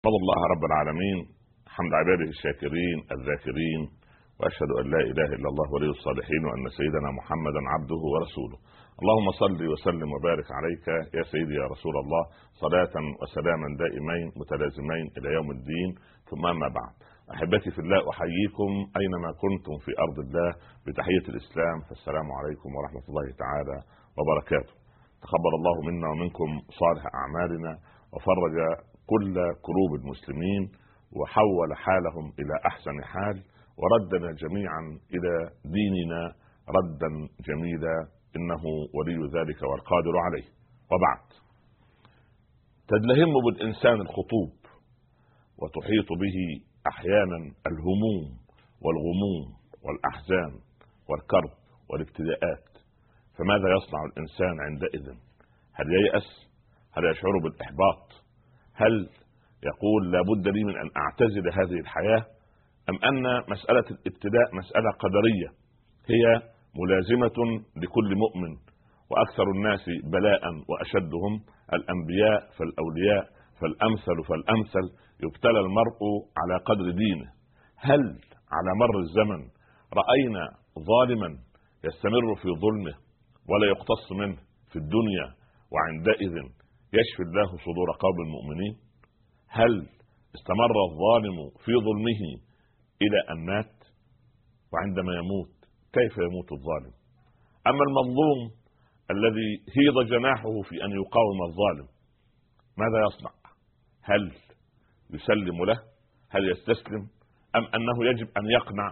أحمد الله رب العالمين، حمد عباده الشاكرين الذاكرين، وأشهد أن لا إله إلا الله ولي الصالحين، وأن سيدنا محمدا عبده ورسوله. اللهم صل وسلم وبارك عليك يا سيدي يا رسول الله، صلاة وسلاما دائمين متلازمين إلى يوم الدين. ثم ما بعد، أحبتي في الله، أحييكم أينما كنتم في أرض الله بتحية الإسلام، فالسلام عليكم ورحمة الله تعالى وبركاته. تقبل الله منا ومنكم صالح أعمالنا، وفرج كل كروب المسلمين، وحول حالهم إلى أحسن حال، وردنا جميعا إلى ديننا ردا جميلا، إنه ولي ذلك والقادر عليه. وبعد، تدلهم بالإنسان الخطوب، وتحيط به أحيانا الهموم والغموم والأحزان والكرب والابتلاءات، فماذا يصنع الإنسان عندئذ؟ هل ييأس؟ هل يشعر بالإحباط؟ هل يقول لابد لي من أن أعتزل هذه الحياة؟ أم أن مسألة الابتلاء مسألة قدرية هي ملازمة لكل مؤمن؟ وأكثر الناس بلاء وأشدهم الأنبياء فالأولياء فالأمثل فالأمثل، يبتلى المرء على قدر دينه. هل على مر الزمن رأينا ظالما يستمر في ظلمه ولا يقتص منه في الدنيا، وعندئذ يشفي الله صدور قوم المؤمنين؟ هل استمر الظالم في ظلمه إلى أن مات؟ وعندما يموت كيف يموت الظالم؟ أما المظلوم الذي هيض جناحه في أن يقاوم الظالم، ماذا يصنع؟ هل يسلم له؟ هل يستسلم؟ أم أنه يجب أن يقنع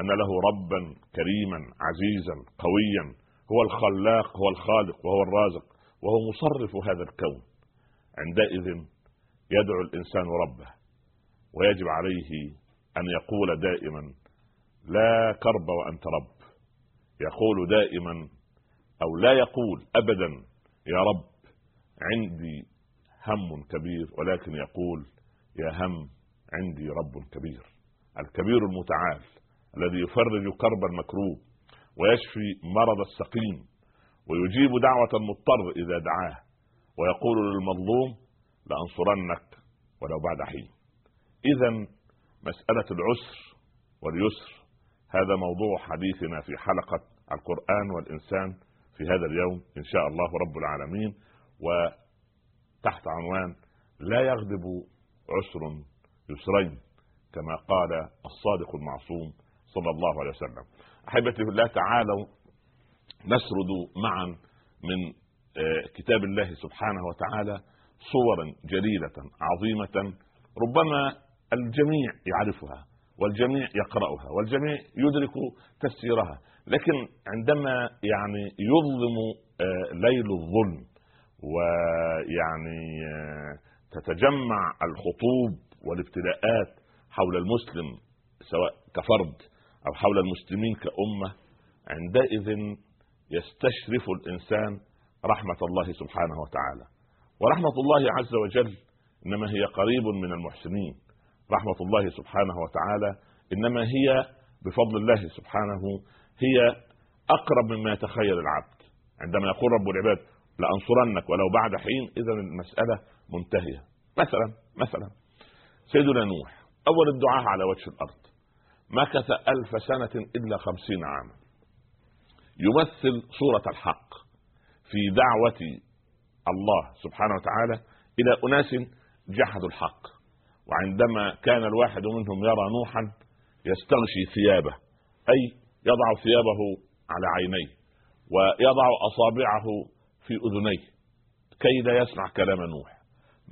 أن له ربا كريما عزيزا قويا، هو الخلاق، هو الخالق، وهو الرازق، وهو مصرف هذا الكون؟ عندئذ يدعو الإنسان ربه، ويجب عليه أن يقول دائما لا كرب وأنت رب. يقول دائما أو لا يقول أبدا يا رب عندي هم كبير، ولكن يقول يا هم عندي رب كبير، الكبير المتعال الذي يفرج كرب المكروب، ويشفي مرض السقيم، ويجيب دعوة المضطر إذا دعاه، ويقول للمظلوم لأنصرنك ولو بعد حين. إذن مسألة العسر واليسر هذا موضوع حديثنا في حلقة القرآن والإنسان في هذا اليوم إن شاء الله رب العالمين، وتحت عنوان لا يغلب عسر يسرين، كما قال الصادق المعصوم صلى الله عليه وسلم. أحبتي بالله، تعالوا نسرد معا من كتاب الله سبحانه وتعالى صورا جليلة عظيمة، ربما الجميع يعرفها والجميع يقرأها والجميع يدرك تفسيرها، لكن عندما يعني يظلم ليل الظلم، ويعني تتجمع الخطوب والابتلاءات حول المسلم سواء كفرد أو حول المسلمين كأمة، عندئذ يستشرف الإنسان رحمة الله سبحانه وتعالى. ورحمة الله عز وجل إنما هي قريب من المحسنين، رحمة الله سبحانه وتعالى إنما هي بفضل الله سبحانه، هي أقرب مما يتخيل العبد. عندما يقول رب العباد لأنصرنك ولو بعد حين، إذن المسألة منتهية. مثلا سيدنا نوح، أول الدعاء على وجه الأرض، مكث 1000 سنة إلا 50 عاما، يمثل صورة الحق في دعوة الله سبحانه وتعالى إلى أناس جحدوا الحق. وعندما كان الواحد منهم يرى نوحا يستغشي ثيابه، أي يضع ثيابه على عينيه ويضع أصابعه في أذنيه كي لا يسمع كلام نوح،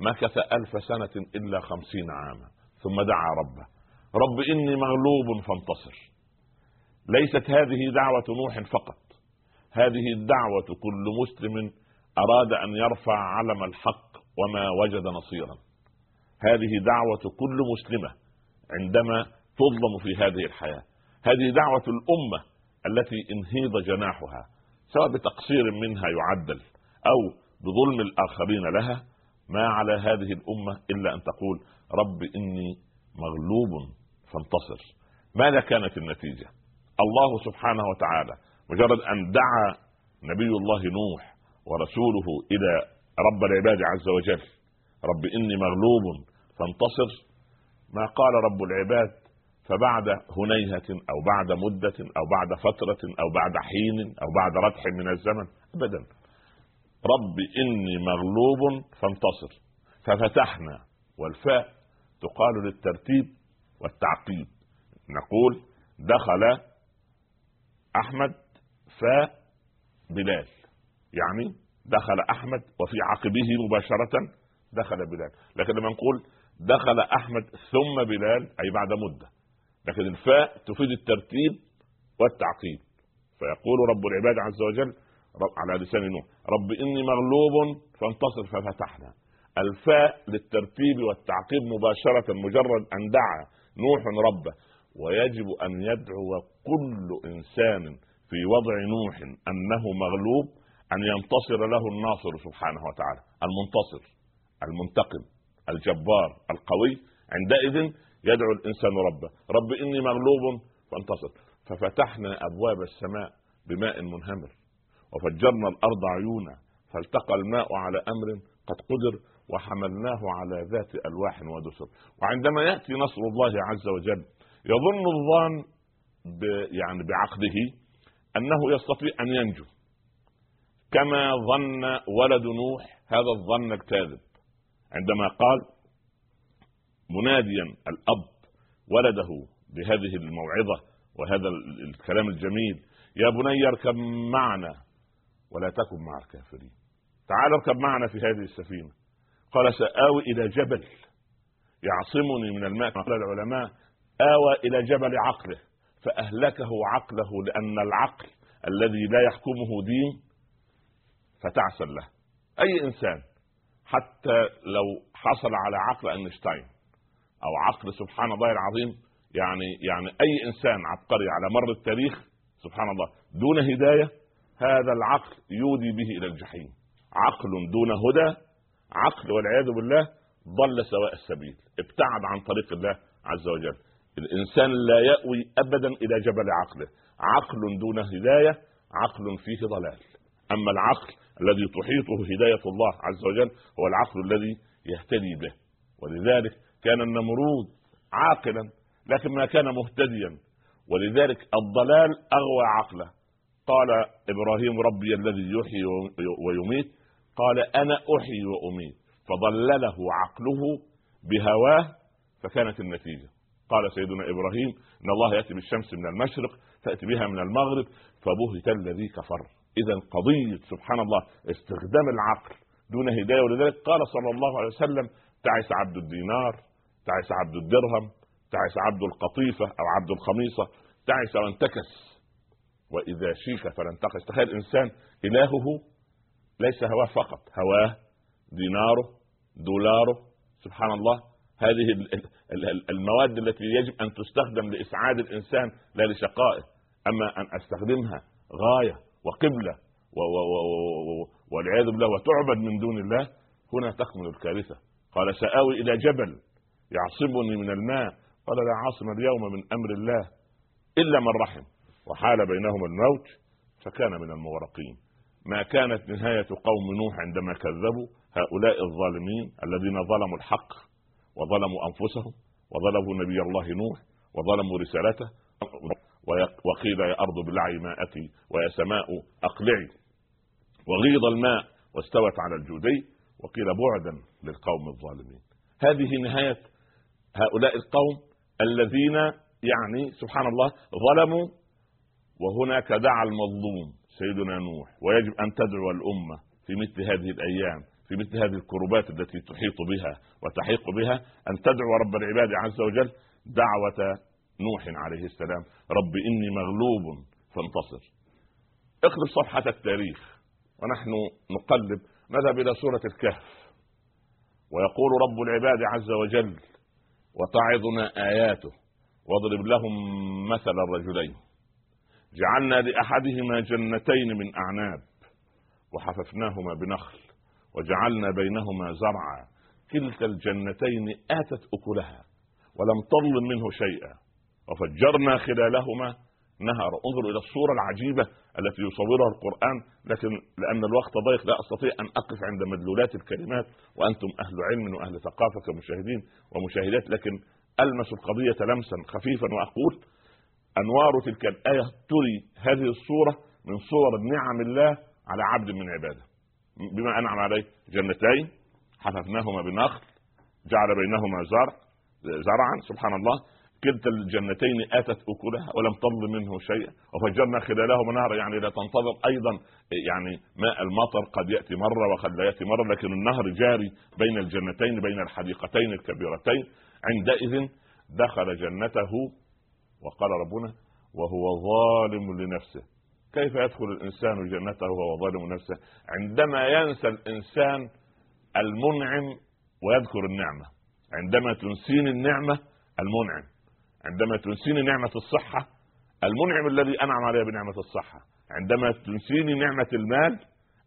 مكث 1000 سنة إلا 50 عاما، ثم دعا ربه رب إني مغلوب فانتصر. ليست هذه دعوة نوح فقط، هذه الدعوة كل مسلم أراد أن يرفع علم الحق وما وجد نصيرا، هذه دعوة كل مسلمة عندما تظلم في هذه الحياة، هذه دعوة الأمة التي انهيض جناحها، سواء بتقصير منها يعدل أو بظلم الآخرين لها. ما على هذه الأمة إلا أن تقول رب إني مغلوب فانتصر. ماذا كانت النتيجة؟ الله سبحانه وتعالى مجرد أن دعا نبي الله نوح ورسوله إلى رب العباد عز وجل رب إني مغلوب تنتصر ما قال رب العباد. فبعد هنيهة أو بعد مدة أو بعد فترة أو بعد حين أو بعد ردح من الزمن أبدا، رب إني مغلوب فانتصر. ففتحنا، والفاء تقال للترتيب والتعقيد، نقول دخل أحمد فبلال، يعني دخل أحمد وفي عقبه مباشرة دخل بلال. لكن لما نقول دخل أحمد ثم بلال أي بعد مدة، لكن الفاء تفيد الترتيب والتعقيد. فيقول رب العباد عز وجل على لسان نوح رب إني مغلوب فانتصر ففتحنا. الفاء للترتيب والتعقيب مباشرة، مجرد أن دعا نوح ربه. ويجب أن يدعو كل إنسان في وضع نوح أنه مغلوب أن ينتصر له الناصر سبحانه وتعالى، المنتصر المنتقم الجبار القوي. عندئذ يدعو الإنسان ربه رب إني مغلوب فانتصر. ففتحنا أبواب السماء بماء منهمر وفجرنا الأرض عيونا فالتقى الماء على أمر قد قدر وحملناه على ذات ألواح ودسر. وعندما يأتي نصر الله عز وجل يظن الظان يعني بعقده أنه يستطيع أن ينجو، كما ظن ولد نوح هذا الظن الكاذب عندما قال مناديا الأب ولده بهذه الموعظة وهذا الكلام الجميل يا بني اركب معنا ولا تكن مع الكافرين، تعال اركب معنا في هذه السفينة. قال سآوي إلى جبل يعصمني من الماء. قال العلماء آوى إلى جبل عقله فأهلكه عقله، لأن العقل الذي لا يحكمه دين فتعسل له أي إنسان، حتى لو حصل على عقل أينشتاين أو عقل سبحان الله العظيم، يعني أي إنسان عبقري على مر التاريخ سبحان الله دون هداية هذا العقل يودي به إلى الجحيم. عقل دون هدى، عقل والعياذ بالله ضل سواء السبيل، ابتعد عن طريق الله عز وجل. الإنسان لا يأوي أبدا إلى جبل عقله، عقل دون هداية عقل فيه ضلال. أما العقل الذي تحيطه هداية الله عز وجل هو العقل الذي يهتدي به. ولذلك كان النمرود عاقلا لكن ما كان مهتديا، ولذلك الضلال أغوى عقله. قال إبراهيم ربي الذي يحيي ويميت قال أنا أحيي وأميت، فضلله عقله بهواه فكانت النتيجة. قال سيدنا إبراهيم إن الله يأتي بالشمس من المشرق تأتي بها من المغرب فبهت الذي كفر. إذا قضية سبحان الله استخدام العقل دون هداية. ولذلك قال صلى الله عليه وسلم تعس عبد الدينار، تعس عبد الدرهم، تعس عبد القطيفة أو عبد الخميصة، تعس وانتكس وإذا شيك فلانتكس. تخيل إنسان إلهه ليس هواه فقط، هواه ديناره دولاره سبحان الله، هذه المواد التي يجب أن تستخدم لإسعاد الإنسان لا لشقائه. أما أن أستخدمها غاية وقبلة والعياذ بالله وتعبد من دون الله، هنا تكمن الكارثة. قال سآوي إلى جبل يعصمني من الماء قال لا عاصم اليوم من أمر الله إلا من رحم، وحال بينهما الموت فكان من المغرقين. ما كانت نهاية قوم نوح عندما كذبوا هؤلاء الظالمين الذين ظلموا الحق وظلموا أنفسهم وظلموا نبي الله نوح وظلموا رسالته. وقيل يا أرض بلعي ماءتي ويا سماء أقلعي وغيض الماء واستوت على الجودي، وقيل بعدا للقوم الظالمين. هذه نهاية هؤلاء القوم الذين يعني سبحان الله ظلموا. وهناك دعا المظلوم سيدنا نوح. ويجب أن تدعو الأمة في مثل هذه الأيام، في مثل هذه الكروبات التي تحيط بها وتحيق بها، أن تدعو رب العباد عز وجل دعوة نوح عليه السلام رب إني مغلوب فانتصر. اقلب صفحة التاريخ ونحن نقلب، نذهب إلى سورة الكهف. ويقول رب العباد عز وجل وتعظنا آياته واضرب لهم مثل الرجلين جعلنا لأحدهما جنتين من أعناب وحففناهما بنخل وجعلنا بينهما زرعا كلتا الجنتين آتت أكلها ولم تظلم منه شيئا وفجرنا خلالهما نهر. انظر إلى الصورة العجيبة التي يصورها القرآن، لكن لأن الوقت ضيق لا أستطيع أن أقف عند مدلولات الكلمات، وأنتم أهل علم وأهل ثقافة كمشاهدين ومشاهدات، لكن ألمس القضية لمسا خفيفا وأقول أنوار تلك الآية تري هذه الصورة من صور نعم الله على عبد من عباده بما أنعم عليه. جنتين حففناهما بنخل جعل بينهما زرعا، سبحان الله، كلتا الجنتين آتت أكلها ولم تظلم منه شيئا وفجرنا خلالهما نهرا، يعني لا تنتظر أيضا يعني ماء المطر، قد يأتي مرة وقد لا يأتي مرة، لكن النهر جاري بين الجنتين بين الحديقتين الكبيرتين. عندئذ دخل جنته وقال ربنا وهو ظالم لنفسه. كيف يدخل الإنسان جنته وهو ظالم لنفسه؟ عندما ينسى الإنسان المنعم ويذكر النعمة. عندما تنسين النعمة المنعم، عندما تنسيني نعمة الصحة المنعم الذي أنعم علي بنعمة الصحة، عندما تنسيني نعمة المال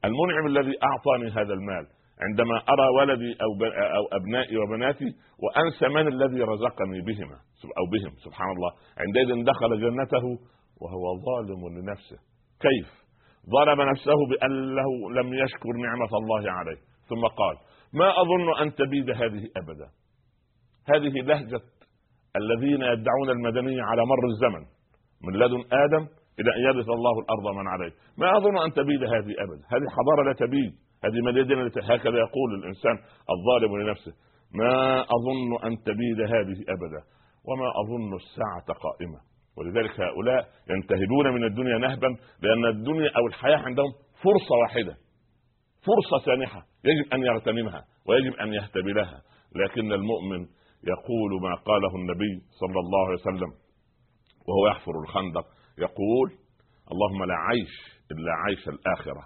المنعم الذي أعطاني هذا المال، عندما أرى ولدي أو أبنائي وبناتي وأنسى من الذي رزقني بهما أو بهم، سبحان الله، عندئذ دخل جنته وهو ظالم لنفسه. كيف ظلم نفسه؟ بأنه لم يشكر نعمة الله عليه. ثم قال ما أظن أن تبيد هذه أبدا. هذه لهجة الذين يدعون المدنية على مر الزمن من لدن آدم إلى أن يرث الله الأرض من عليه. ما أظن أن تبيد هذه أبد، هذه حضارة لا تبيد، هذه مدينة، هكذا يقول الإنسان الظالم لنفسه. ما أظن أن تبيد هذه أبدا وما أظن الساعة قائمة. ولذلك هؤلاء ينتهبون من الدنيا نهبا، لأن الدنيا أو الحياة عندهم فرصة واحدة، فرصة سانحة يجب أن يغتنمها ويجب أن يهتبلها. لكن المؤمن يقول ما قاله النبي صلى الله عليه وسلم وهو يحفر الخندق، يقول اللهم لا عيش إلا عيش الآخرة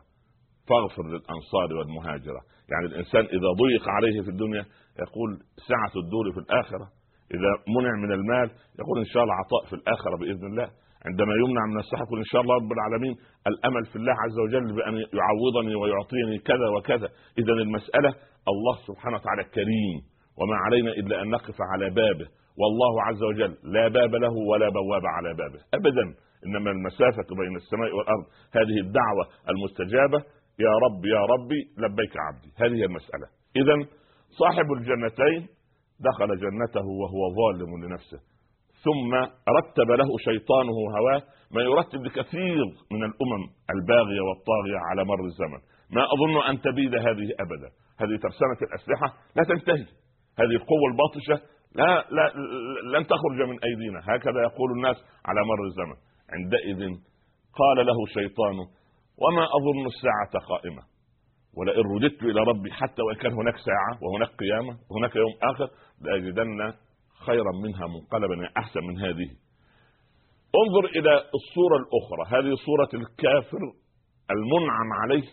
فاغفر للأنصار والمهاجرة. يعني الإنسان إذا ضيق عليه في الدنيا يقول سعة الدور في الآخرة. إذا منع من المال يقول إن شاء الله عطاء في الآخرة بإذن الله. عندما يمنع من الصحة يقول إن شاء الله رب العالمين الأمل في الله عز وجل بأن يعوضني ويعطيني كذا وكذا. إذا المسألة الله سبحانه وتعالى كريم، وما علينا إلا أن نقف على بابه، والله عز وجل لا باب له ولا بواب على بابه أبدا، إنما المسافة بين السماء والأرض. هذه الدعوة المستجابة يا رب يا ربي لبيك عبدي، هذه المسألة. إذن صاحب الجنتين دخل جنته وهو ظالم لنفسه، ثم رتب له شيطانه هواه ما يرتب لكثير من الأمم الباغية والطاغية على مر الزمن. ما أظن أن تبيد هذه أبدا، هذه ترسانة الأسلحة لا تنتهي، هذه القوة الباطشة لا لن تخرج من أيدينا، هكذا يقول الناس على مر الزمن. عندئذ قال له شيطانه وما أظن الساعة قائمة ولئن رددت إلى ربي حتى وإن كان هناك ساعة وهناك قيامة وهناك يوم آخر لأجدن خيرا منها منقلبا، أحسن من هذه. انظر إلى الصورة الأخرى، هذه صورة الكافر المنعم عليه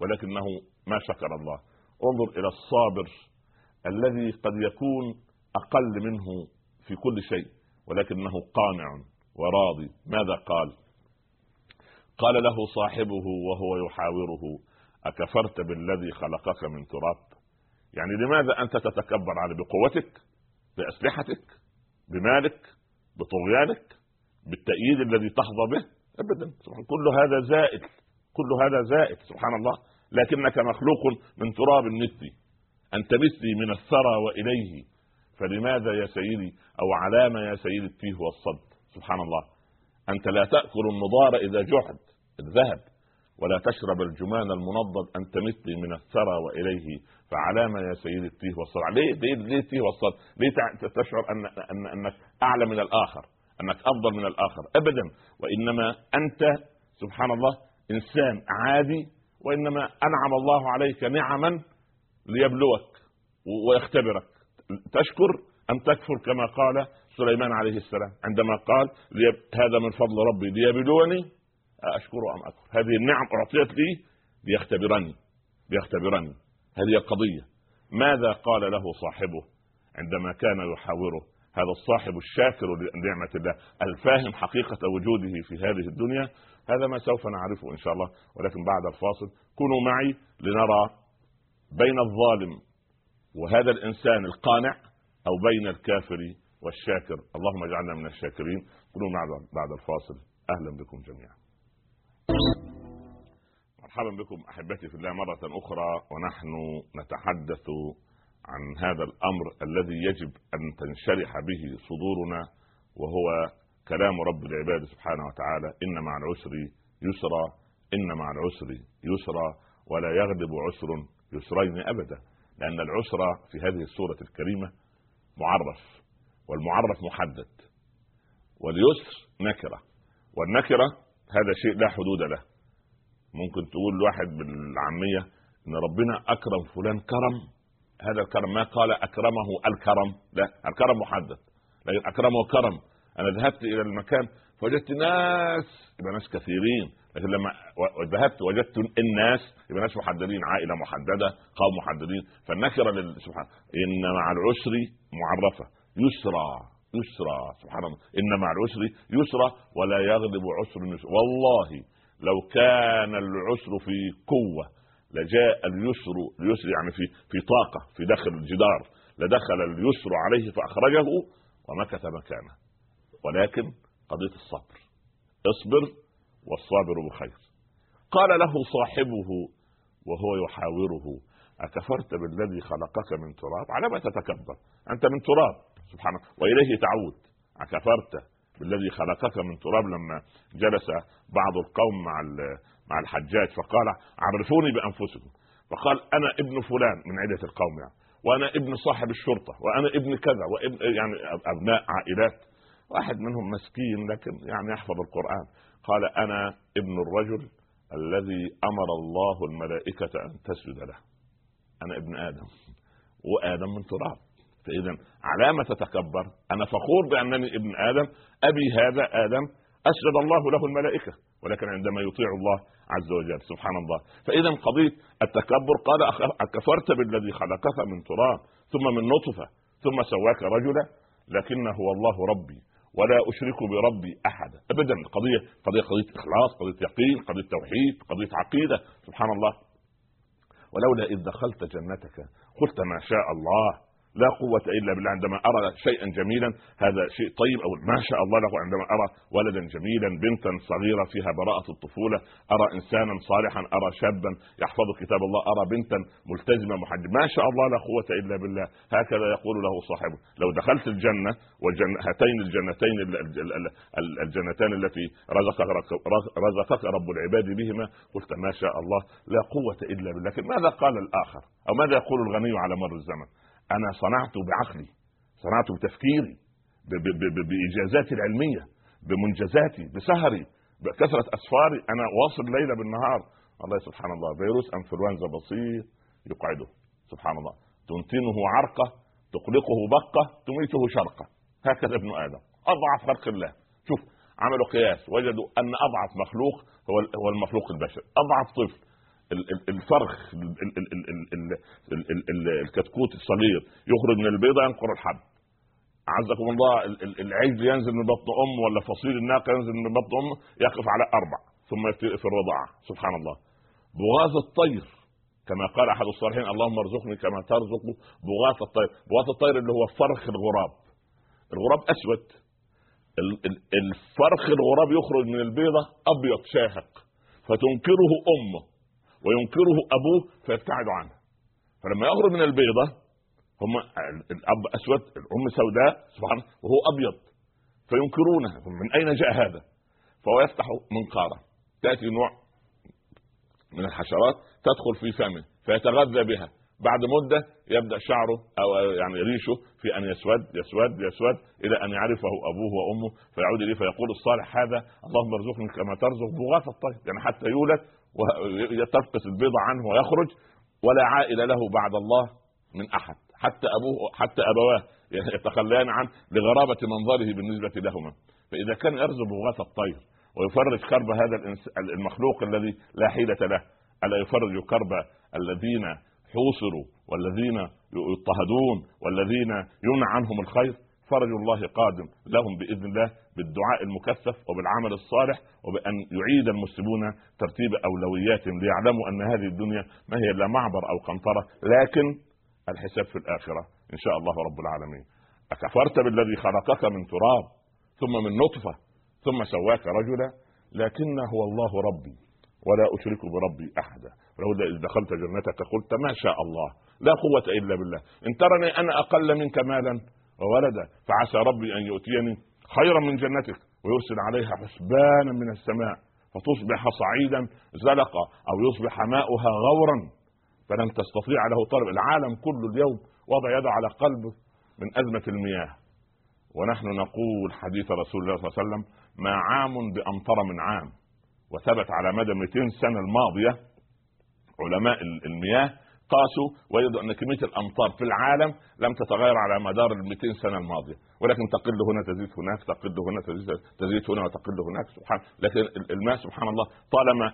ولكنه ما شكر الله. انظر إلى الصابر الذي قد يكون أقل منه في كل شيء ولكنه قانع وراضي. ماذا قال؟ قال له صاحبه وهو يحاوره أكفرت بالذي خلقك من تراب؟ يعني لماذا أنت تتكبر على بقوتك بأسلحتك بمالك بطغيانك بالتأييد الذي تحظى به؟ أبدا، كل هذا زائد سبحان الله، لكنك مخلوق من تراب مثلي، أنت مثلي من الثرى وإليه، فلماذا يا سيدي أو علام يا سيدي التيه والصد؟ سبحان الله، أنت لا تأكل النضار إذا جحد الذهب ولا تشرب الجمان المنضد، أنت مثلي من الثرى وإليه، فعلام يا سيدي التيه والصد. ليه التيه والصد؟ ليه تشعر أنك أعلى من الآخر، أنك أفضل من الآخر؟ أبدا، وإنما أنت سبحان الله إنسان عادي، وإنما أنعم الله عليك نعما ليبلوك ويختبرك، تشكر أم تكفر؟ كما قال سليمان عليه السلام عندما قال هذا من فضل ربي ليبلوني أشكر أم أكفر. هذه النعم أعطيت لي ليختبرني، هذه القضية. ماذا قال له صاحبه عندما كان يحاوره؟ هذا الصاحب الشاكر لنعمة الله الفاهم حقيقة وجوده في هذه الدنيا. هذا ما سوف نعرفه إن شاء الله، ولكن بعد الفاصل كونوا معي لنرى بين الظالم وهذا الإنسان القانع، أو بين الكافر والشاكر. اللهم اجعلنا من الشاكرين. قلوا بعد الفاصل. أهلا بكم جميعا. مرحبا بكم أحبتي في الله مرة أخرى، ونحن نتحدث عن هذا الأمر الذي يجب أن تنشرح به صدورنا، وهو كلام رب العباد سبحانه وتعالى: إن مع العسر يسرا، إن مع العسر يسرا ولا يغلب عسر يسرين أبدا. لأن العسر في هذه السورة الكريمة معرف، والمعرف محدد، واليسر نكرة، والنكرة هذا شيء لا حدود له. ممكن تقول لواحد بالعامية إن ربنا أكرم فلان كرم، هذا الكرم ما قال أكرمه الكرم، لا، الكرم محدد، لكن أكرمه كرم. أنا ذهبت إلى المكان فوجدت ناس، يبقى ناس كثيرين، لكن لما ذهبت وجدت الناس يبقى ناس محددين، عائلة محددة، قوم محددين. فالنكرة سبحان الله، إن مع العسر معرفة، يسرى يسرى، سبحان الله، إن مع العسر يسرى ولا يغلب عسر يسرى. والله لو كان العسر في قوة لجاء اليسر يعني في طاقة، في داخل الجدار، لدخل اليسر عليه فأخرجه ومكث مكانه. ولكن قضية الصبر، اصبر والصابر بخير. قال له صاحبه وهو يحاوره: أكفرت بالذي خلقك من تراب؟ على ما تتكبر، أنت من تراب سبحانه وإليه تعود. أكفرت بالذي خلقك من تراب. لما جلس بعض القوم مع الحجاج فقال: عرفوني بأنفسكم. فقال: أنا ابن فلان من عدة القوم يعني، وأنا ابن صاحب الشرطة، وأنا ابن كذا، وابن يعني أبناء عائلات. واحد منهم مسكين لكن يعني يحفظ القرآن، قال: أنا ابن الرجل الذي أمر الله الملائكة أن تسجد له. أنا ابن آدم، وآدم من تراب، فإذا علامة تتكبر. أنا فخور بأنني ابن آدم، أبي هذا آدم أسجد الله له الملائكة، ولكن عندما يطيع الله عز وجل سبحان الله. فإذا قضية التكبر. قال: أكفرت بالذي خلقك من تراب ثم من نطفة ثم سواك رجلا، لكن هو الله ربي ولا أشرك بربي أحد أبدا. قضية إخلاص، قضية يقين، قضية توحيد، قضية عقيدة سبحان الله. ولولا إذ دخلت جنتك قلت ما شاء الله لا قوة إلا بالله. عندما أرى شيئا جميلا، هذا شيء طيب، أو ما شاء الله له. عندما أرى ولدا جميلا، بنتا صغيرة فيها براءة الطفولة، أرى إنسانا صالحا، أرى شابا يحفظ كتاب الله، أرى بنتا ملتزمة محجبة، ما شاء الله لا قوة إلا بالله. هكذا يقول له صاحبه. لو دخلت الجنة، هاتين الجنتان التي رزقك رب العباد بهما، قلت ما شاء الله لا قوة إلا بالله. لكن ماذا قال الآخر، أو ماذا يقول الغني على مر الزمن؟ أنا صنعت بعقلي، صنعت بتفكيري، بإجازاتي العلمية، بمنجزاتي، بسهري، بكثرة أسفاري، أنا واصل ليلة بالنهار. الله سبحان الله، فيروس أنفلونزا بسيط يقعده سبحان الله، تنتنه عرقة، تقلقه بقة، تميته شرقة، هكذا ابن آدم أضعف خلق الله. شوف، عملوا قياس، وجدوا أن أضعف مخلوق هو المخلوق البشري. أضعف طفل، الفرخ الكتكوت الصغير يخرج من البيضة ينقر الحب، عزكم الله، العجل ينزل من بطن أمه، ولا فصيل الناقة ينزل من بطن أمه، يقف على 4 ثم يفترق في الرضاعة سبحان الله. بغاز الطير كما قال أحد الصالحين: اللهم ارزقني كما ترزق بغاز الطير. بغاز الطير اللي هو فرخ الغراب، الغراب أسود، الفرخ الغراب يخرج من البيضة أبيض شاهق، فتنكره أمه وينكره أبوه فيبتعد عنه. فلما يخرج من البيضة، هم الأب أسود، الأم سوداء سبحان الله، وهو أبيض، فينكرونه. من أين جاء هذا؟ فهو يفتح منقارة، تأتي نوع من الحشرات تدخل في فمه فيتغذى بها، بعد مدة يبدأ شعره أو يعني ريشه في أن يسود إلى أن يعرفه أبوه وأمه فيعود إليه. فيقول الصالح هذا: اللهم ارزقني كما ترزق بغاث الطير، يعني حتى يولد ويتفقس البيضة عنه ويخرج، ولا عائلة له بعد الله من أحد، حتى أبوه حتى أبواه يتخليان عنه لغرابة منظره بالنسبة لهما. فإذا كان يرزق بغاث الطير ويفرج كرب هذا المخلوق الذي لا حيلة له، ألا يفرج كرب الذين حوصروا والذين يضطهدون والذين يمنع عنهم الخير؟ فرج الله قادم لهم بإذن الله، بالدعاء المكثف وبالعمل الصالح، وبأن يعيد المسلمون ترتيب أولوياتهم، ليعلموا أن هذه الدنيا ما هي إلا معبر أو قنطرة، لكن الحساب في الآخرة إن شاء الله رب العالمين. أكفرت بالذي خلقك من تراب ثم من نطفة ثم سواك رجلا، لكنه الله ربي ولا أشرك بربي أحدا. ولولا إذ دخلت جنتك قلت ما شاء الله لا قوة إلا بالله، إن ترني أنا أقل منك مالا وولدا، فعسى ربي أن يؤتيني خيرا من جنتك ويرسل عليها حسبانا من السماء فتصبح صعيدا زلقا أو يصبح ماؤها غورا فلن تستطيع له طلب. العالم كله اليوم وضع يده على قلبه من أزمة المياه، ونحن نقول حديث رسول الله صلى الله عليه وسلم ما عام بأمطر من عام. وثبت على مدى 200 سنة الماضية علماء المياه قاسوا ويبدو أن كمية الأمطار في العالم لم تتغير على مدار 200 سنة الماضية، ولكن تقل هنا تزيد هناك، تقل هنا تزيد هنا وتقل هناك. سبحان، لكن الماء سبحان الله طالما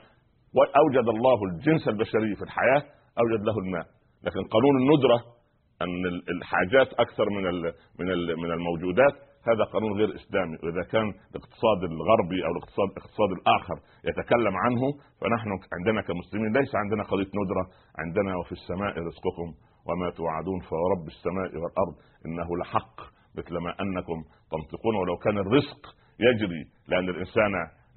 أوجد الله الجنس البشري في الحياة أوجد له الماء. لكن قانون الندرة أن الحاجات أكثر من الموجودات، هذا قانون غير إسلامي. وإذا كان الاقتصاد الغربي أو الاقتصاد الآخر يتكلم عنه، فنحن عندنا كمسلمين ليس عندنا قضية ندرة، عندنا وفي السماء رزقكم وما توعدون فورب السماء والأرض إنه لحق مثل ما أنكم تنطقون. ولو كان الرزق يجري لأن الإنسان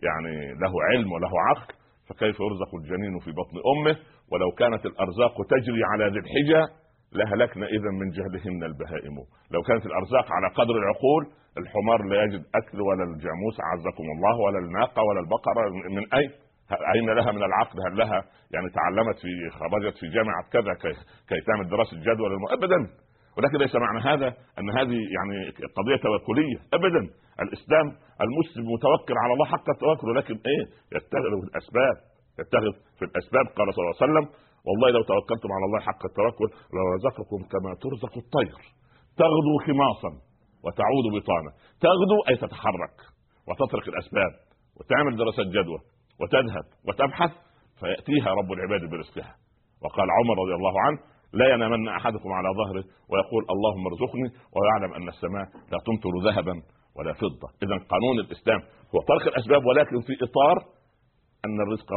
يعني له علم وله عقل، فكيف يرزق الجنين في بطن أمه؟ ولو كانت الأرزاق تجري على ذي الحجة لهلكنا إذن من جهلهن البهائم. لو كانت الأرزاق على قدر العقول، الحمار لا يجد أكل ولا الجاموس عزكم الله ولا الناقة ولا البقرة، من أين لها من العقل؟ هل لها يعني تعلمت في خرجت في جامعة كذا كي تعمل دراسة جدول أبدا. ولكن ليس معنى هذا أن هذه يعني قضية توكلية أبدا. الإسلام المسلم متوكل على الله حق التوكل، لكن يتخذ الأسباب، يتخذ في الأسباب. قال صلى الله عليه وسلم والله لو توكلتم على الله حق التوكل لرزقكم كما ترزق الطير تغدو خماصا وتعود بطانا. تغدو أي تتحرك وتترك الأسباب وتعمل دراسة جدوى وتذهب وتبحث، فيأتيها رب العباد برزقها. وقال عمر رضي الله عنه لا ينامن أحدكم على ظهره ويقول اللهم ارزقني ويعلم أن السماء لا تمطر ذهبا ولا فضة. إذن قانون الإسلام هو ترك الأسباب، ولكن في إطار أن الرزق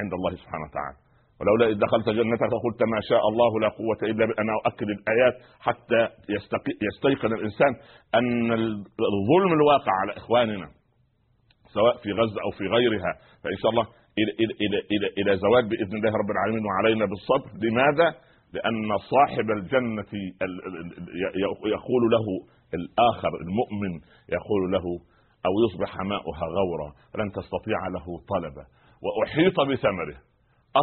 عند الله سبحانه وتعالى. ولولا إذ دخلت جنتك قلت ما شاء الله لا قوة إلا بالله. أنا أؤكد الآيات حتى يستيقن الإنسان أن الظلم الواقع على إخواننا سواء في غزة أو في غيرها، فإن شاء الله إلى زواج بإذن الله رب العالمين، وعلينا بالصبر. لماذا؟ لأن صاحب الجنة يقول له الآخر المؤمن يقول له أو يصبح ماؤها غورا لن تستطيع له طلبا. وأحيط بثمره،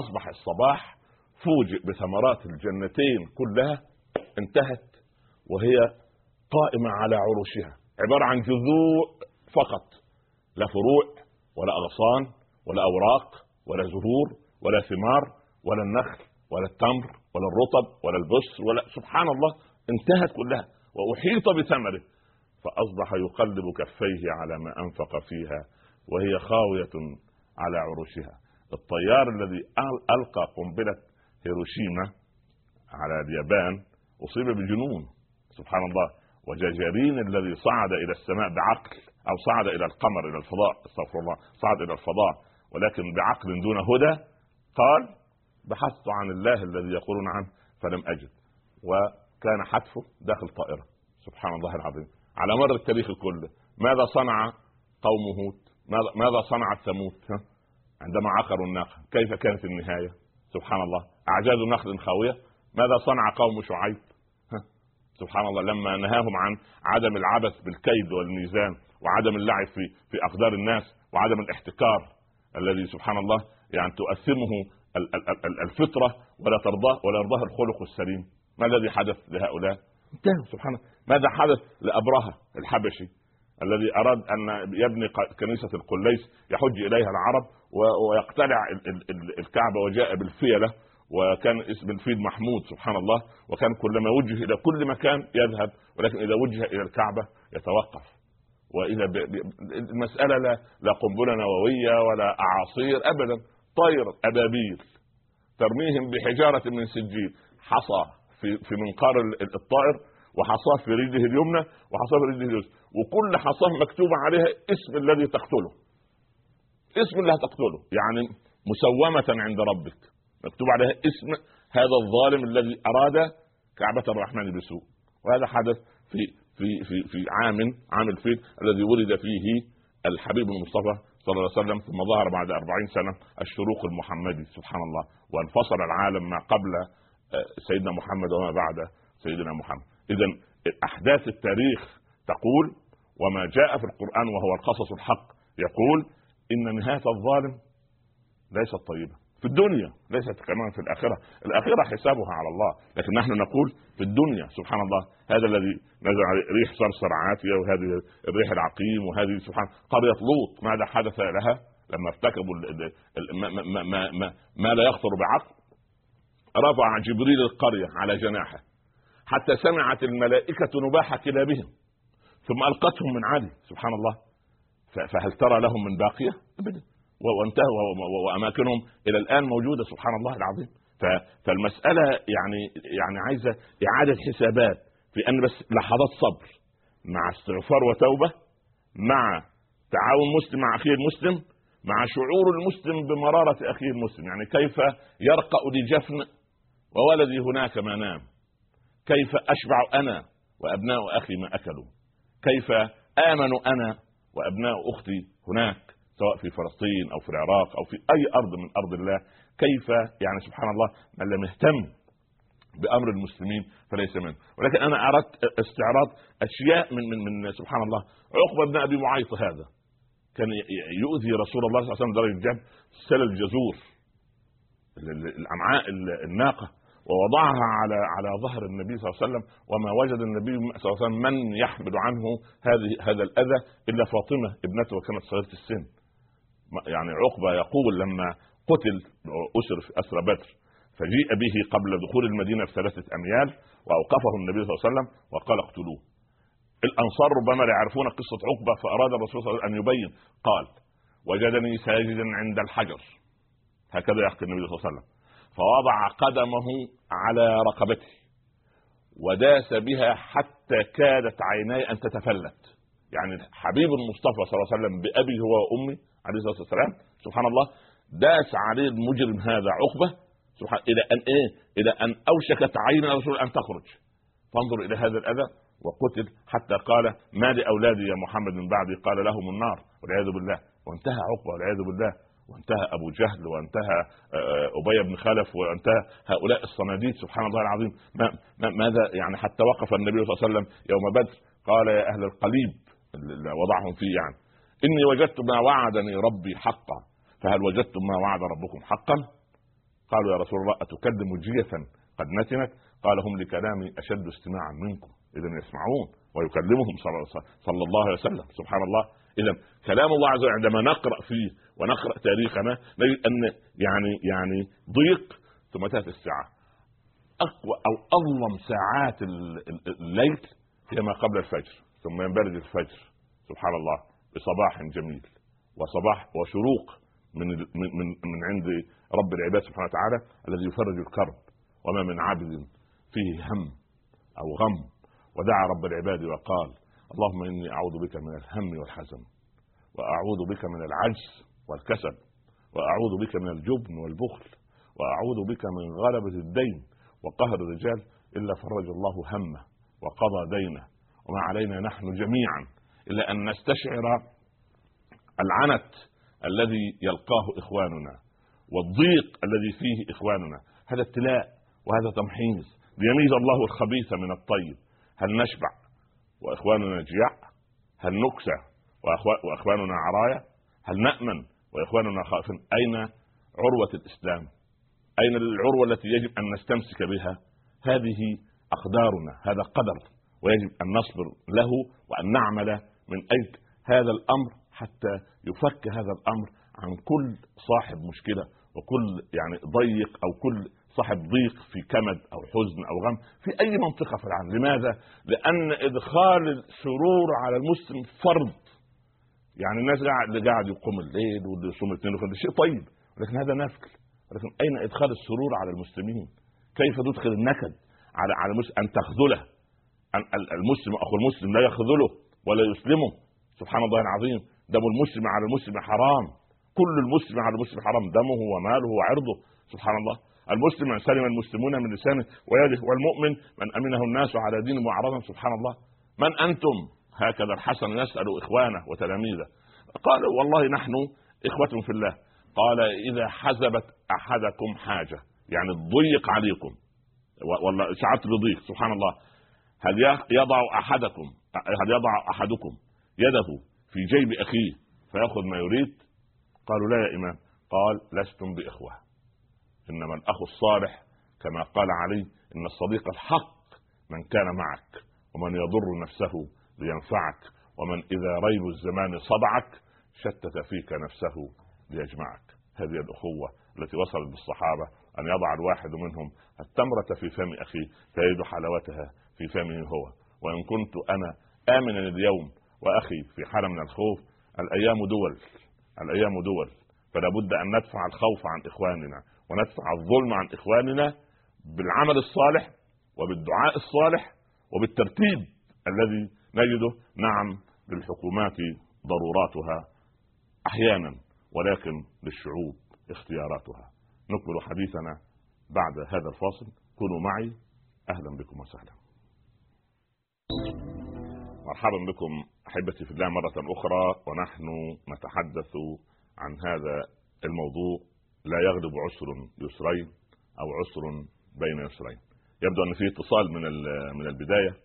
أصبح الصباح فوجئ بثمرات الجنتين كلها انتهت وهي قائمة على عروشها، عبارة عن جذوع فقط، لا فروع ولا أغصان ولا أوراق ولا زهور ولا ثمار ولا النخل ولا التمر ولا الرطب ولا البصر ولا، سبحان الله انتهت كلها. وأحيط بثمره فأصبح يقلب كفيه على ما أنفق فيها وهي خاوية على عروشها. الطيار الذي ألقى قنبلة هيروشيما على اليابان أصيب بجنون سبحان الله. وجاجارين الذي صعد إلى السماء بعقل، أو صعد إلى القمر إلى الفضاء، استغفر الله، صعد إلى الفضاء ولكن بعقل دون هدى، قال بحثت عن الله الذي يقولون عنه فلم أجد، وكان حتفه داخل طائرة سبحان الله العظيم. على مر التاريخ كله ماذا صنع قوم هود؟ ماذا صنعت ثمود عندما عقروا الناقة؟ كيف كانت النهاية؟ سبحان الله، أعجاز نخل خاوية. ماذا صنع قوم شعيب؟ سبحان الله، لما نهاهم عن عدم العبث بالكيد والميزان وعدم اللعب في أقدار الناس وعدم الاحتكار الذي سبحان الله يعني تؤثمه الفطرة ولا ترضاه ولا يرضاه الخلق السليم. ما الذي حدث لهؤلاء؟ سبحان الله، ماذا حدث لأبرهة الحبشي الذي أراد أن يبني كنيسة القليس يحج إليها العرب ويقتلع الكعبة وجاء بالفيلة، وكان اسم الفيل محمود سبحان الله، وكان كلما وجه إلى كل مكان يذهب، ولكن إذا وجه إلى الكعبة يتوقف. وإذا المسألة لا قنبلة نووية ولا أعاصير أبدا، طير أبابيل ترميهم بحجارة من سجيل، حصى في منقار الطائر، وحصاه في رجله اليمنى وحصاه في رجله اليسرى، وكل حصاه مكتوب عليها اسم الذي تقتله، اسم اللي هتقتله، يعني مسومة عند ربك مكتوب عليها اسم هذا الظالم الذي أراد كعبة الرحمن بسوء. وهذا حدث في عام الفيل الذي ولد فيه الحبيب المصطفى صلى الله عليه وسلم، ثم ظهر بعد 40 سنة الشروق المحمدي سبحان الله، وانفصل العالم ما قبل سيدنا محمد وما بعد سيدنا محمد. إذن أحداث التاريخ تقول، وما جاء في القرآن وهو القصص الحق يقول إن نهاية الظالم ليست طيبة في الدنيا، ليست كمان في الآخرة، الآخرة حسابها على الله، لكن نحن نقول في الدنيا سبحان الله هذا الذي نزع ريح صرصر عاتية وهذه الريح العقيم وهذه سبحان قرية لوط ماذا حدث لها لما ارتكبوا ما لا يخطر بعقل. رفع جبريل القرية على جناحه حتى سمعت الملائكة نباح كلابهم ثم ألقتهم من عدي سبحان الله، فهل ترى لهم من باقية أبدا، وانتهوا وأماكنهم إلى الآن موجودة سبحان الله العظيم. فالمسألة يعني عايزة إعادة حسابات في أن بس لحظات صبر مع استغفار وتوبة مع تعاون مسلم مع أخيه المسلم مع شعور المسلم بمرارة أخيه المسلم، يعني كيف يرقأ لجفن وولدي هناك ما نام، كيف أشبع أنا وأبناء أخي ما أكلوا، كيف آمن أنا وأبناء أختي هناك سواء في فلسطين أو في العراق أو في أي أرض من أرض الله، كيف يعني سبحان الله من لم يهتم بأمر المسلمين فليس منه. ولكن أنا أردت استعراض أشياء من سبحان الله. عقبة بن أبي معيط هذا كان يؤذي رسول الله صلى الله عليه وسلم درجة الجهل، سل الجزور الأمعاء الناقة ووضعها على ظهر النبي صلى الله عليه وسلم، وما وجد النبي صلى الله عليه وسلم من يحمل عنه هذا الأذى إلا فاطمة ابنته وكانت صغيرة السن. يعني عقبة يقول لما قتل أسر في أسر بدر فجيء به قبل دخول المدينة ب3 أميال وأوقفه النبي صلى الله عليه وسلم وقال اقتلوه. الأنصار ربما لا يعرفون قصة عقبة فأراد الرسول صلى الله عليه وسلم أن يبين، قال وجدني ساجدا عند الحجر، هكذا يحكي النبي صلى الله عليه وسلم، فوضع قدمه على رقبته وداس بها حتى كادت عيناي أن تتفلت. يعني حبيب المصطفى صلى الله عليه وسلم بأبي هو وأمي عليه الصلاة والسلام سبحان الله داس عليه المجرم هذا عقبة سبحان إلى أن أوشكت عين الرسول أن تخرج، فانظر إلى هذا الأذى. وقتل حتى قال ما لأولادي يا محمد من بعدي، قال لهم النار والعياذ بالله. وانتهى عقبة والعياذ بالله، وانتهى أبو جهل وانتهى أبي بن خلف وانتهى هؤلاء الصناديد سبحان الله العظيم. ماذا يعني حتى وقف النبي صلى الله عليه وسلم يوم بدر قال يا أهل القليب اللي وضعهم فيه، يعني إني وجدت ما وعدني ربي حقا فهل وجدتم ما وعد ربكم حقا؟ قالوا يا رسول الله أتكلم جيفا قد نتنت؟ قال هم لكلامي أشد استماعا منكم، إذن يسمعون ويكلمهم صلى الله عليه وسلم سبحان الله. إذن كلام الله عز وجل عندما نقرأ فيه ونقرأ تاريخنا نجد أن يعني ضيق ثم تأتي الساعة أقوى أو أظلم ساعات الليل هي ما قبل الفجر، ثم ينبرد الفجر سبحان الله بصباح جميل وصباح وشروق من عند رب العباد سبحانه وتعالى الذي يفرج الكرب، وما من عبد فيه هم أو غم ودعا رب العباد وقال اللهم إني أعوذ بك من الهم والحزن وأعوذ بك من العجز والكسل وأعوذ بك من الجبن والبخل وأعوذ بك من غلبة الدين وقهر الرجال إلا فرج الله همه وقضى دينه وما علينا نحن جميعا إلا أن نستشعر العنت الذي يلقاه إخواننا والضيق الذي فيه إخواننا. هذا ابتلاء وهذا تمحيص ليميز الله الخبيث من الطيب. هل نشبع وإخواننا جياع؟ هل نكسى وإخواننا عراية؟ هل نأمن وإخواننا خائفين؟ أين عروة الإسلام؟ أين العروة التي يجب أن نستمسك بها؟ هذه أقدارنا، هذا قدر ويجب أن نصبر له وأن نعمل من أجل هذا الأمر حتى يفك هذا الأمر عن كل صاحب مشكلة وكل يعني ضيق أو كل صاحب ضيق في كمد أو حزن أو غم في أي منطقة في العالم. لماذا؟ لأن إدخال السرور على المسلم فرض. يعني الناس اللي قاعد يقوم الليل واللي يصوم 2 شيء طيب، لكن هذا نفل. لكن أين إدخال السرور على المسلمين؟ كيف تدخل النكد على المسلم أن تخذله؟ المسلم أخو المسلم لا يخذله ولا يسلمه سبحان الله العظيم. دم المسلم على المسلم حرام، كل المسلم على المسلم حرام، دمه وماله وعرضه سبحان الله. المسلم من سلم المسلمون من لسانه ويده، والمؤمن من أمنه الناس على دين معرضا سبحان الله. من أنتم؟ هكذا الحسن يسأل إخوانه وتلاميذه. قال والله نحن إخوة في الله. قال إذا حزبت أحدكم حاجة، يعني ضيق عليكم والله شعرت بضيق سبحان الله، هل يضع أحدكم يده في جيب أخيه فيأخذ ما يريد؟ قالوا لا يا إمام. قال لستم بإخوة، إنما الأخ الصالح كما قال علي إن الصديق الحق من كان معك ومن يضر نفسه لينفعك ومن إذا ريب الزمان صدعك شتت فيك نفسه ليجمعك. هذه الأخوة التي وصلت بالصحابة، أن يضع الواحد منهم التمرة في فم أخيه تجد حلاوتها في فمه هو. وإن كنت أنا آمنا اليوم وأخي في حالة من الخوف، الأيام دول فلا بد أن ندفع الخوف عن إخواننا وندفع الظلم عن إخواننا بالعمل الصالح وبالدعاء الصالح وبالترتيب الذي نجده. نعم للحكومات ضروراتها أحيانا، ولكن للشعوب اختياراتها. نكمل حديثنا بعد هذا الفاصل، كونوا معي. أهلا بكم وسهلا، مرحبا بكم أحبتي في الله مرة أخرى، ونحن نتحدث عن هذا الموضوع لا يغلب عسر يسرين أو عسر بين يسرين. يبدو أن فيه اتصال من البداية.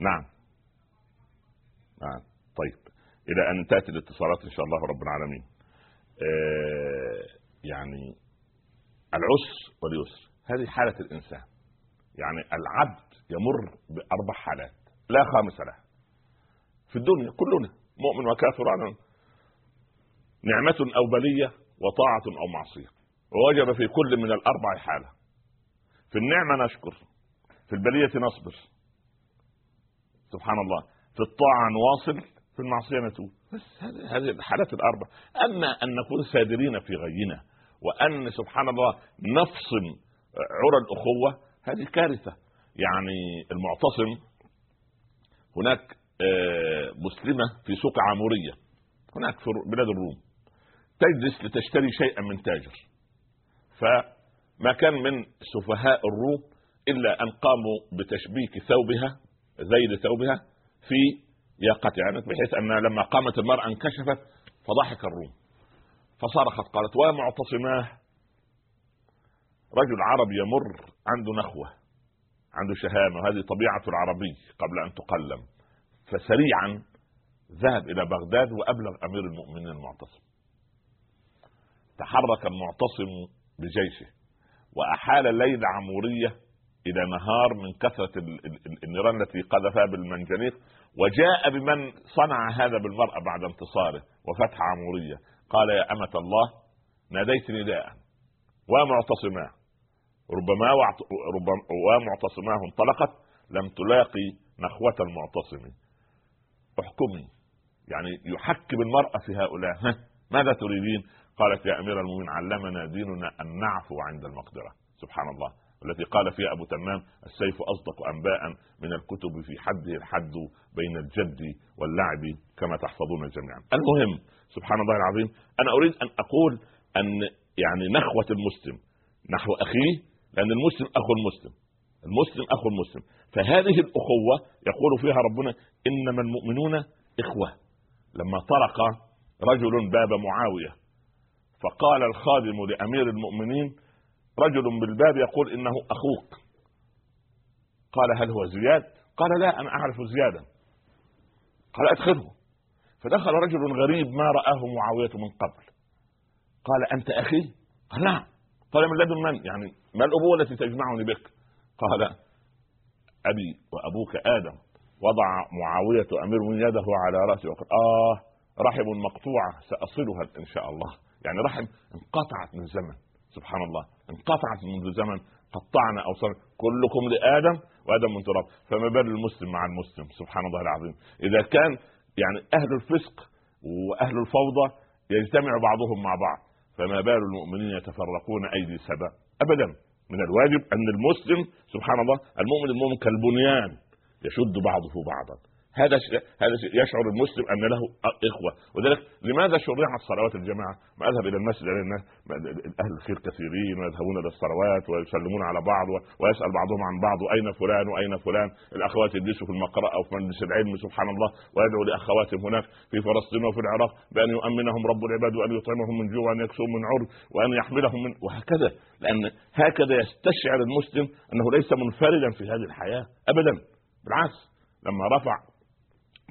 نعم طيب، إلى أن تأتي الاتصالات إن شاء الله رب العالمين. يعني العسر واليسر هذه حالة الإنسان، يعني العبد يمر بأربع حالات لا خامس لها في الدنيا. كلنا مؤمن وكافر، عنه نعمة أو بلية وطاعة أو معصية، ووجب في كل من الأربع حالة. في النعمة نشكر، في البلية نصبر سبحان الله، في الطاعة نواصل، في المعصية نتوب. بس هذه الحالات الأربع. أما أن نكون سادرين في غينا وأن سبحان الله نفصم عرى الأخوة، هذه كارثة. يعني المعتصم، هناك مسلمة في سوق عامورية هناك في بلاد الروم تجلس لتشتري شيئا من تاجر، فما كان من سفهاء الروم إلا أن قاموا بتشبيك ثوبها زيد ثوبها في ياقتها، يعني بحيث أن لما قامت المرأة انكشفت، فضحك الروم فصرخت قالت ومعتصماه، رجل عربي يمر عنده نخوة عنده شهامة، هذه طبيعة العربي قبل أن تقلم. فسريعا ذهب إلى بغداد وأبلغ أمير المؤمنين المعتصم. تحرك المعتصم بجيشه وأحال الليل عمورية إلى نهار من كثرة النيران التي قذفها بالمنجنيق، وجاء بمن صنع هذا بالمرأة بعد انتصاره وفتح عمورية. قال يا أمة الله ناديت نداء ومعتصماه، ربما ومعتصماه انطلقت لم تلاقي نخوة المعتصم. احكمي، يعني يحكم المرأة في هؤلاء. ماذا تريدين؟ قالت يا أمير المؤمنين علمنا ديننا أن نعفو عند المقدرة. سبحان الله، التي قال فيها أبو تمام السيف أصدق أنباء من الكتب في حده الحد بين الجد واللعب كما تحفظون جميعا. المهم سبحان الله العظيم، أنا أريد أن أقول أن يعني نخوة المسلم نحو أخيه، لأن المسلم أخو المسلم، المسلم أخو المسلم. فهذه الأخوة يقول فيها ربنا إنما المؤمنون إخوة. لما طرق رجل باب معاوية فقال الخادم لأمير المؤمنين رجل بالباب يقول إنه أخوك، قال هل هو زياد؟ قال لا أنا أعرف زيادا. قال أدخله. فدخل رجل غريب ما رآه معاوية من قبل، قال أنت أخي؟ قال نعم. قال من لدن من؟ يعني ما الأبوة التي تجمعني بك؟ قال أبي وأبوك آدم. وضع معاوية أمير يده على رأسه وقال رحم مقطوعة سأصلها إن شاء الله، يعني رحم انقطعت من زمن سبحان الله، انقطعت منذ زمن، قطعنا أوصال كلكم لآدم وآدم من تراب، فما بال المسلم مع المسلم سبحان الله العظيم. إذا كان يعني أهل الفسق وأهل الفوضى يجتمع بعضهم مع بعض، فما بال المؤمنين يتفرقون أيدي سبا أبدا. من الواجب أن المسلم سبحان الله، المؤمن كالبنيان يشد بعضه بعضا، هذا يشعر المسلم أن له إخوة. وذلك لماذا شرعت صلوات الجماعة؟ ما أذهب إلى المسجد لأن أهل الخير كثيرين ويذهبون للصلوات ويسلمون على بعض ويسأل بعضهم عن بعض أين فلان وأين فلان، الأخوات يجلسوا في المقرأة أو في مجلس العلم سبحان الله، ويدعو لأخواتهم هناك في فلسطين وفي العراق بأن يؤمنهم رب العباد وأن يطعمهم من جوع وأن يكسوهم من عري وأن يحملهم من، وهكذا، لأن هكذا يستشعر المسلم أنه ليس منفردا في هذه الحياة أبدا. بالعكس لما رفع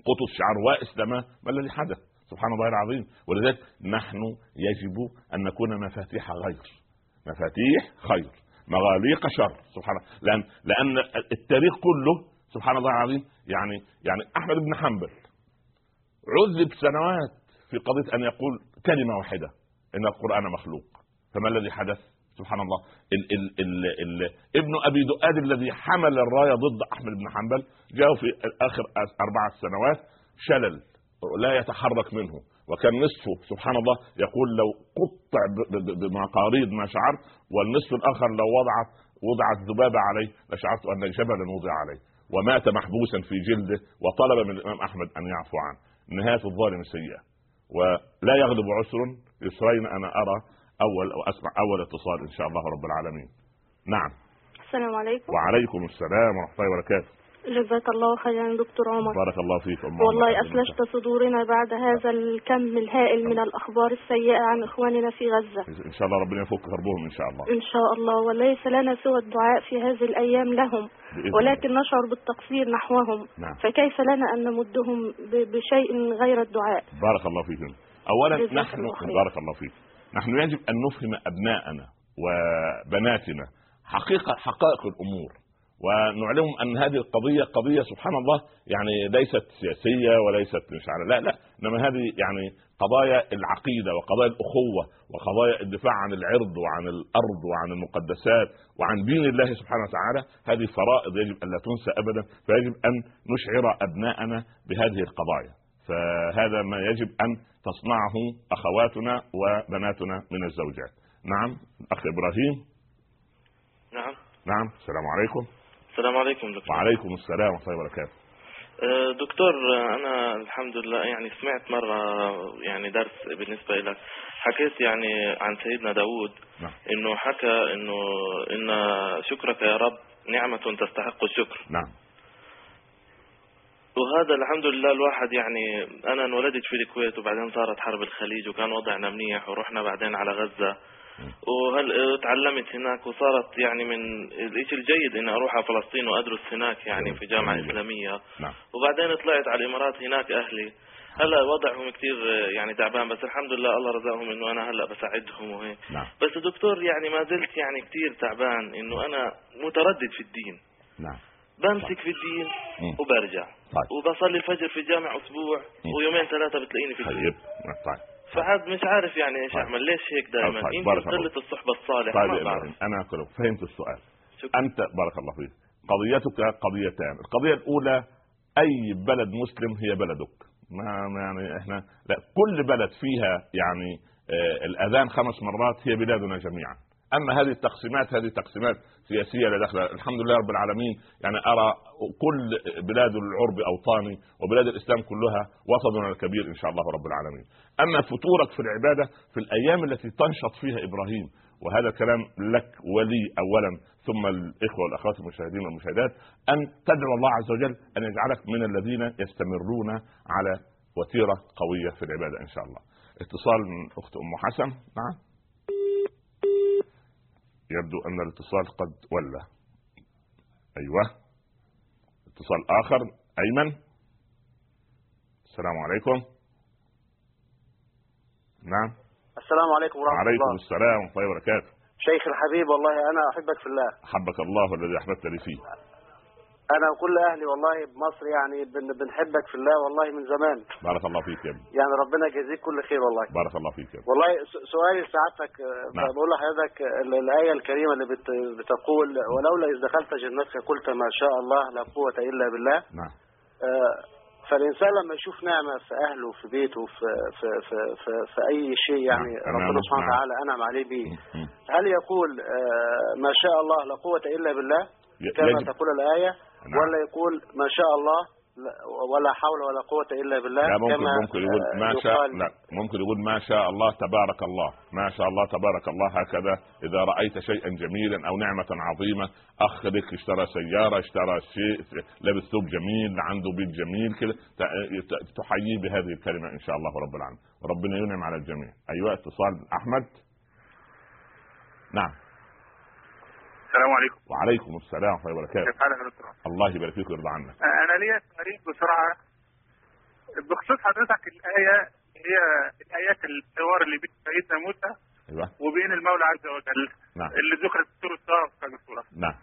قطس شعرواء اسلامه ما الذي حدث؟ سبحان الله العظيم. ولذلك نحن يجب أن نكون مفاتيح غير، مفاتيح خير، مغاليق شر، سبحان الله. لأن التاريخ كله سبحان الله العظيم يعني أحمد بن حنبل عذب سنوات في قضية أن يقول كلمة واحدة إن القرآن مخلوق، فما الذي حدث؟ سبحان الله ابن أبي دؤاد الذي حمل الراية ضد أحمد بن حنبل جاءوا في آخر 4 سنوات شلل لا يتحرك منه، وكان نصفه سبحان الله يقول لو قطع بمقاريض ما شعر، والنصف الآخر لو وضعت ذبابة عليه لشعرت أن جبلا وضع عليه، ومات محبوسا في جلده، وطلب من الإمام أحمد أن يعفو عنه. نهاية الظالم السيئة ولا يغلب عسر يسرين. أنا أرى أسمع أول اتصال إن شاء الله رب العالمين. نعم. السلام عليكم. وعليكم السلام ورحمة الله وبركاته. جزاك الله خيرا دكتور عمر. بارك الله فيك. والله أثلجت صدورنا بعد هذا الكم الهائل من الأخبار السيئة عن إخواننا في غزة. إن شاء الله ربنا يفك كربهم إن شاء الله. إن شاء الله. وليس لنا سوى الدعاء في هذه الأيام لهم، ولكن نشعر بالتقصير نحوهم. نعم. فكيف لنا أن نمدهم بشيء غير الدعاء؟ بارك الله فيكم. أولا نحن بارك الله فيك. نحن يجب أن نفهم أبناءنا وبناتنا حقائق الأمور، ونعلمهم أن هذه القضية قضية سبحان الله يعني ليست سياسية وليست مشاعر، لا، إنما هذه يعني قضايا العقيدة وقضايا الأخوة وقضايا الدفاع عن العرض وعن الأرض وعن المقدسات وعن دين الله سبحانه وتعالى. هذه فرائض يجب أن لا تنسى أبدا، فيجب أن نشعر أبناءنا بهذه القضايا. فهذا ما يجب أن تصنعه أخواتنا وبناتنا من الزوجات. نعم. الأخ إبراهيم. نعم. السلام عليكم. السلام عليكم دكتور. وعليكم السلام ورحمة الله وبركاته. دكتور أنا الحمد لله يعني سمعت مرة يعني درس بالنسبة إلى حكيت يعني عن سيدنا داود. نعم. إنه حكى إن شكرك يا رب نعمة تستحق الشكر. نعم. وهذا الحمد لله الواحد يعني أنا انولدت في الكويت وبعدين صارت حرب الخليج وكان وضعنا منيح، ورحنا بعدين على غزة وتعلمت هناك، وصارت يعني من الإشي الجيد إن أروح على فلسطين وأدرس هناك يعني في جامعة إسلامية، وبعدين طلعت على الإمارات هناك أهلي هلا وضعهم كتير يعني تعبان، بس الحمد لله الله رزقهم إنه أنا هلا بساعدهم وهيك. بس دكتور يعني ما زلت يعني كتير تعبان إنه أنا متردد في الدين. نعم. بمسك في الدين وبرجع. طيب. وبصلي الفجر في الجامع أسبوع ويومين 3 بتلاقيني في الدين. طيب. فعاد مش عارف يعني إيش أعمل. ليش هيك دائما؟ طيب. يمكن قلة الصحبة الصالحة. طيب أنا أقول فهمت السؤال. شكرا. أنت بارك الله فيك. قضيتك قضيتان. القضية الأولى أي بلد مسلم هي بلدك، ما يعني إحنا لا، كل بلد فيها يعني الأذان 5 مرات هي بلادنا جميعا. أما هذه التقسيمات سياسية لا دخل. الحمد لله رب العالمين يعني أرى كل بلاد العرب أوطاني، وبلاد الإسلام كلها وطننا الكبير إن شاء الله رب العالمين. أما فطورك في العبادة في الأيام التي تنشط فيها إبراهيم، وهذا كلام لك ولي أولا ثم الإخوة والأخوات المشاهدين والمشاهدات، أن تدعو الله عز وجل أن يجعلك من الذين يستمرون على وتيرة قوية في العبادة إن شاء الله. اتصال من أخت أم حسن. نعم. يبدو أن الاتصال قد ولى. أيوة اتصال آخر. أيمن. السلام عليكم. نعم. السلام عليكم ورحمة الله. وعليكم السلام ورحمة الله وبركاته. شيخ الحبيب والله أنا أحبك في الله. أحبك الله والذي أحببت لي فيه. أنا وكل أهلي والله بمصر يعني بنحبك في الله والله من زمان. بارك الله فيك يا ابني. يعني ربنا يجزيك كل خير والله. بارك الله فيك يا ابني. والله سؤالي لسعادتك. نعم. بقول لحضرتك الآية الكريمة اللي بتقول ولولا إذ دخلت جنتك قلت ما شاء الله لا قوة إلا بالله. نعم. فالإنسان لما يشوف نعمة في أهله في بيته في أي شيء يعني ربنا سبحانه وتعالى أنعم عليه به، هل يقول ما شاء الله لا قوة إلا بالله كما تقول الآية؟ نعم. ولا يقول ما شاء الله ولا حول ولا قوة إلا بالله. ممكن يقول ما شاء، لا ممكن يقول ما شاء الله تبارك الله، ما شاء الله تبارك الله. هكذا إذا رأيت شيئا جميلا أو نعمة عظيمة، أخ لك اشترى سيارة، اشترى شيء، لابس ثوب جميل، عنده بيت جميل كده، تحييه بهذه الكلمة إن شاء الله رب العالمين. ربنا ينعم على الجميع. أيوة اتصال أحمد. نعم السلام عليكم. وعليكم السلام ورحمة الله وبركاته. كيف حالك يا دكتور؟ الله يبارك فيك ويرضى عنك. أنا ليا تعليق بسرعة بخصوص حضرتك الآية، هي الآيات الحوار اللي بين سيدنا موسى وبين المولى عز وجل. نعم. اللي ذكرت في سورة الصافات في السورة. نعم.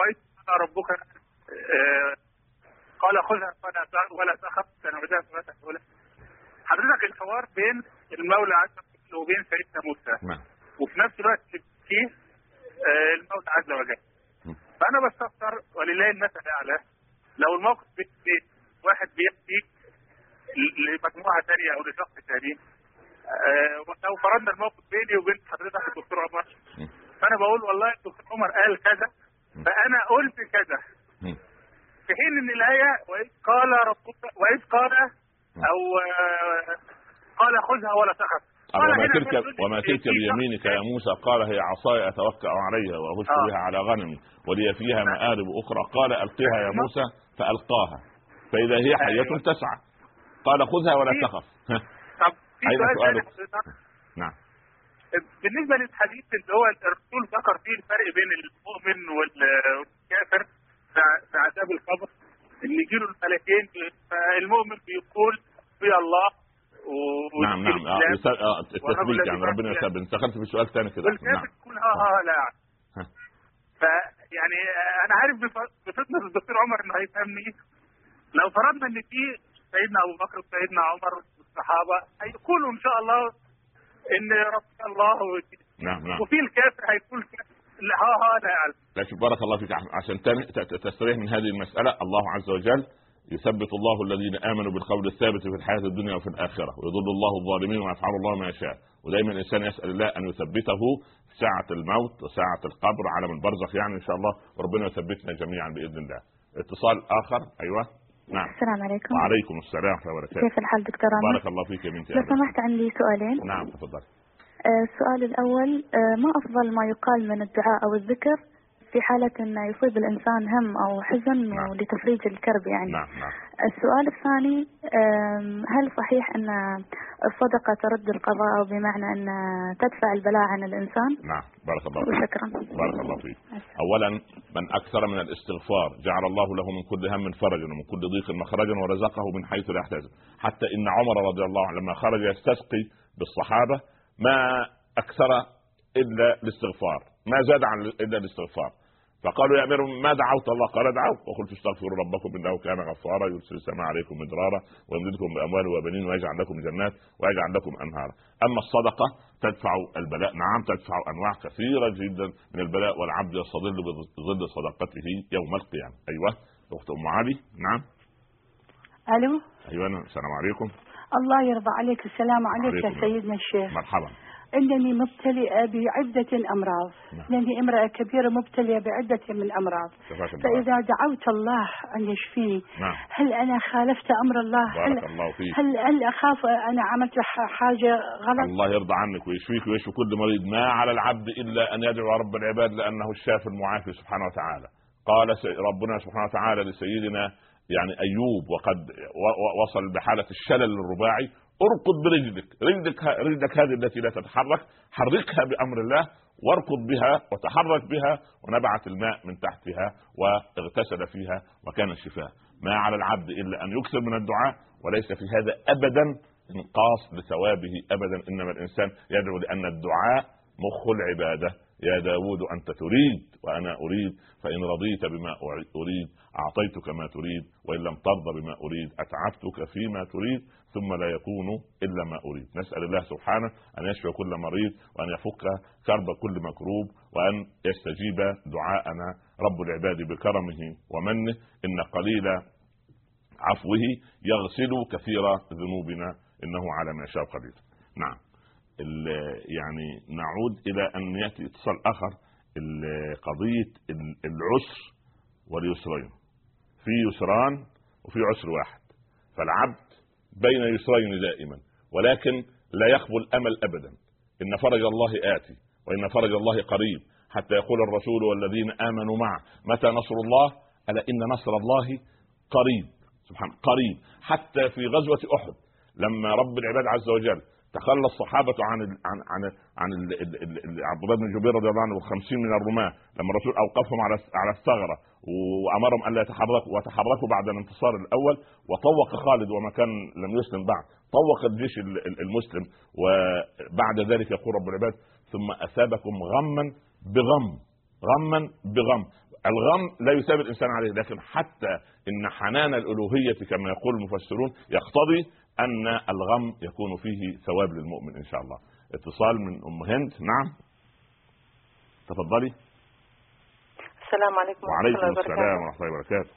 وإذ قال ربك قال خذها ولا تخف سنعيدها كما تعودها. حضرتك الحوار بين المولى عز وجل وبين سيدنا موسى. نعم. وفي نفس الوقت الموت عز وجل. فأنا بستفسر ولله المثل الأعلى، لو الموقف واحد بيأتي لمجموعة تانية أو لشخص تاني، لو فرضنا الموقف بيني وبين حضرتك الدكتور عمر، فأنا بقول والله الدكتور عمر قال كذا فأنا قلت كذا، في حين إن الآية وإذ قال ربك وإذ قال أو قال خذها ولا تخف. وما تلك بيمينك يا موسى قال هي عصاي أتوكأ عليها وأهش بها على غنمي ولي فيها مآرب أخرى قال ألقيها يا موسى فألقاها فإذا هي حية تسعى قال خذها ولا تخف. أين سؤالك؟ نعم. بالنسبة للحديث اللي هو الرسول ذكر فيه الفرق بين المؤمن والكافر في عذاب القبر، اللي يجيله الملكين، فالمؤمن بيقول في الله نعم التثبيت، يعني ربنا يثبت. انتقلت في سؤال ثاني كده. نعم. كل لا. فيعني انا عارف بفطنة الدكتور عمر انه هيفهمني. لو فرضنا ان في سيدنا ابو بكر وسيدنا عمر والصحابه هيقولوا ان شاء الله ان رب الله نعم. وفي الكافر هيقول لا لا اعلم. لكن بارك الله فيك عشان تستريح من هذه المساله. الله عز وجل يثبت الله الذين آمنوا بالقول الثابت في الحياة الدنيا وفي الآخرة ويضل الله الظالمين ويفعل الله ما يشاء. ودائما الإنسان يسأل الله أن يثبته في ساعة الموت وساعة القبر عالم البرزخ، يعني إن شاء الله ربنا يثبتنا جميعا بإذن الله. اتصال آخر. أيوة. نعم. السلام عليكم. وعليكم السلام ورحمة الله وبركاته. كيف الحال دكتور عمر؟ بارك الله فيك يا بنتي. لو سمحت عندي سؤالين. نعم تفضل. السؤال الأول، ما أفضل ما يقال من الدعاء أو الذكر في حالة أن يصيب الإنسان هم أو حزن؟ نعم. ولتفريج الكرب يعني. نعم. نعم. السؤال الثاني، هل صحيح أن الصدقة ترد القضاء بمعنى أن تدفع البلاء عن الإنسان؟ نعم. بارك الله فيك. شكرا. بارك الله فيك. أولا، من أكثر من الاستغفار جعل الله له من كل هم فرجا ومن كل ضيق مخرجا ورزقه من حيث لا يحتسب. حتى إن عمر رضي الله عنه لما خرج يستسقي بالصحابة ما أكثر إلا الاستغفار، ما زاد عن إلا الاستغفار. فقالوا يا أمير ما دعوت الله؟ قال دعوت وقلت استغفروا ربكم إنه كان غفارا يرسل السماء عليكم مدرارا ويمددكم بأموال وبنين ويجعل لكم جنات ويجعل لكم أنهارا. أما الصدقة تدفع البلاء. نعم تدفع أنواع كثيرة جدا من البلاء، والعبد يستظل بظل صدقته يوم القيامة. أيوة أخت أم علي. نعم. ألو. أيوة. السلام عليكم. الله يرضى عليك. السلام عليك يا سيدنا الشيخ. مرحبا. إنني مبتلئة بعدة أمراض. نعم. لأني امرأة كبيرة مبتلئة بعدة من أمراض، فإذا دعوت الله أن يشفيني. نعم. هل أنا خالفت أمر الله؟ هل أخاف أنا عملت حاجة غلط؟ الله يرضى عنك ويشفيك ويشفي كل مريض. ما على العبد إلا أن يدعو رب العباد لأنه الشافي المعافي سبحانه وتعالى. قال ربنا سبحانه وتعالى لسيدنا يعني أيوب وقد وصل بحالة الشلل الرباعي، اركض برجلك، رجلك هذه التي لا تتحرك حركها بأمر الله واركض بها وتحرك بها، ونبعت الماء من تحتها واغتسل فيها وكان الشفاء. ما على العبد إلا أن يكثر من الدعاء، وليس في هذا أبدا انقاص لثوابه أبدا، إنما الإنسان يدعو لأن الدعاء مخ العبادة. يا داود أنت تريد وأنا أريد، فإن رضيت بما أريد أعطيتك ما تريد، وإن لم ترضى بما أريد أتعبتك فيما تريد، ثم لا يكون إلا ما أريد. نسأل الله سبحانه أن يشفي كل مريض وأن يفك كرب كل مكروب وأن يستجيب دعاءنا رب العباد بكرمه ومنه، إن قليل عفوه يغسل كثير ذنوبنا إنه على ما شاء قدير. نعم. يعني نعود إلى أن يأتي اتصال آخر، قضية العسر واليسرين في يسران وفي عسر واحد، فالعبد بين يسرين دائما، ولكن لا يخبو الأمل أبدا. إن فرج الله آتي وإن فرج الله قريب، حتى يقول الرسول والذين آمنوا معه متى نصر الله، ألا إن نصر الله قريب. سبحان قريب. حتى في غزوة أحد لما رب العباد عز وجل تخلى الصحابة عن عبد الله بن جبير رضي الله عنه و50 من الرماة، لما الرسول أوقفهم على الثغرة وأمرهم ألا يتحركوا، وتحركوا بعد الانتصار الأول، وطوق خالد وما كان لم يسلم بعد، طوق الجيش المسلم. وبعد ذلك يقول رب العباد ثم أثابكم غما بغم. غما بغم، الغم لا يثاب الإنسان عليه، لكن حتى إن حنان الألوهية كما يقول المفسرون يقتضي أن الغم يكون فيه ثواب للمؤمن إن شاء الله. اتصال من أم هند. نعم تفضلي. السلام عليكم ورحمة الله وبركاته. وعليكم السلام ورحمة الله وبركاته.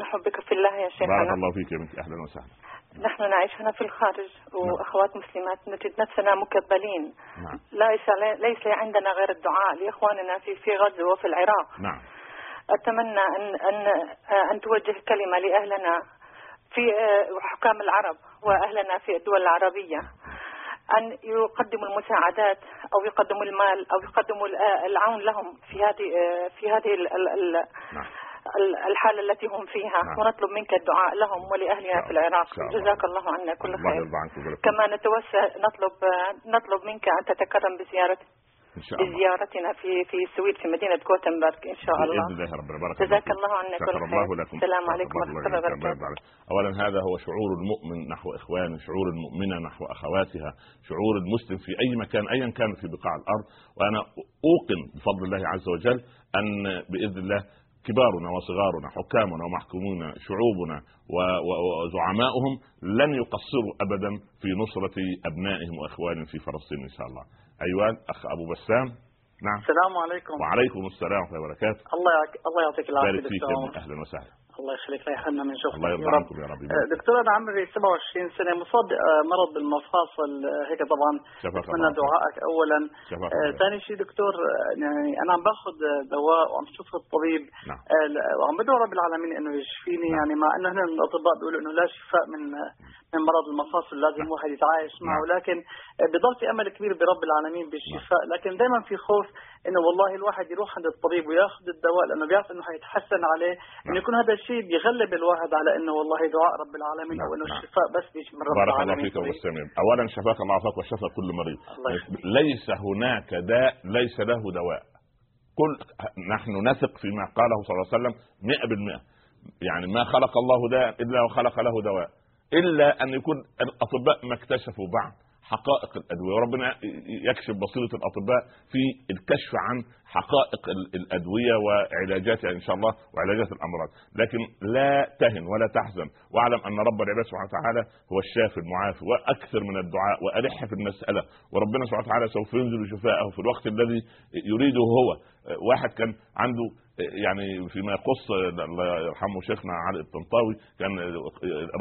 نحبك في الله يا شيخنا. بارك الله فيك يا بنتي، أهلا وسهلا. نحن نعيش هنا في الخارج وأخوات مسلمات نجد نفسنا مكبلين. نعم. ليس عندنا غير الدعاء لإخواننا في غزة وفي العراق. نعم. أتمنى أن توجه كلمة لأهلنا في حكام العرب وأهلنا في الدول العربية، أن يقدموا المساعدات أو يقدموا المال أو يقدموا العون لهم في هذه الحالة التي هم فيها. ونطلب منك الدعاء لهم ولأهلنا في العراق. جزاك الله عنا كل خير. كما نطلب منك أن تتكرم بزيارتنا في السويد في مدينة غوتنبرغ إن شاء الله. جزاك الله عنا كل خير. السلام عليكم ورحمة الله وبركاته. أولا هذا هو شعور المؤمن نحو إخوانه، شعور المؤمنة نحو أخواتها، شعور المسلم في أي مكان أيا كان في بقاع الأرض. وأنا أوقن بفضل الله عز وجل أن بإذن الله كبارنا وصغارنا، حكامنا ومحكومونا، شعوبنا وزعمائهم لن يقصروا أبدا في نصرة أبنائهم وإخوانهم في فلسطين إن شاء الله. أيوان أخ أبو بسام. نعم. السلام عليكم. وعليكم السلام ورحمة الله وبركاته. الله يعطيك العافية دكتور. أهلا وسهلا. الله يخليك ليحنا من شوفك. الله يرضى عنكم يا رب. دكتور أنا عمري 27 سنة مصاب مرض بالمفاصل هيك، طبعا أتمنى دعائك أولا. ثاني شيء دكتور يعني أنا عم باخذ دواء وعم شوف الطبيب. نعم. وعم بدعو رب العالمين إنه يشفيني. نعم. يعني مع إنه هنا الأطباء بيقولوا إنه لا شفاء من مرض المفاصل، لازم واحد يتعايش معه، لكن بضل في أمل كبير برب العالمين بالشفاء، لكن دائما في خوف إنه والله الواحد يروح عند الطبيب وياخذ الدواء لأنه بيعرف إنه حيتحسن عليه، إنه يكون هذا شيء بيغلب الواحد على انه والله دعاء رب العالمين. نعم. او انه الشفاء بس بيجي من رب العالمين. بارك الله فيك وسلم. اولا شفاك الله عافاك وشفى كل مريض. ليس هناك داء ليس له دواء. نحن نثق فيما قاله صلى الله عليه وسلم 100%. يعني ما خلق الله داء الا وخلق له دواء، الا ان يكون الاطباء ما اكتشفوا بعد حقائق الادويه، وربنا يكشف بصيره الاطباء في الكشف عن حقائق الادويه وعلاجاتها ان شاء الله وعلاجات الامراض. لكن لا تهن ولا تحزن، واعلم ان رب العباد سبحانه وتعالى هو الشافي المعافي، واكثر من الدعاء والح في المساله، وربنا سبحانه وتعالى سوف ينزل شفاءه في الوقت الذي يريده هو. واحد كان عنده يعني فيما يقص الله يرحمه شيخنا علي الطنطاوي، كان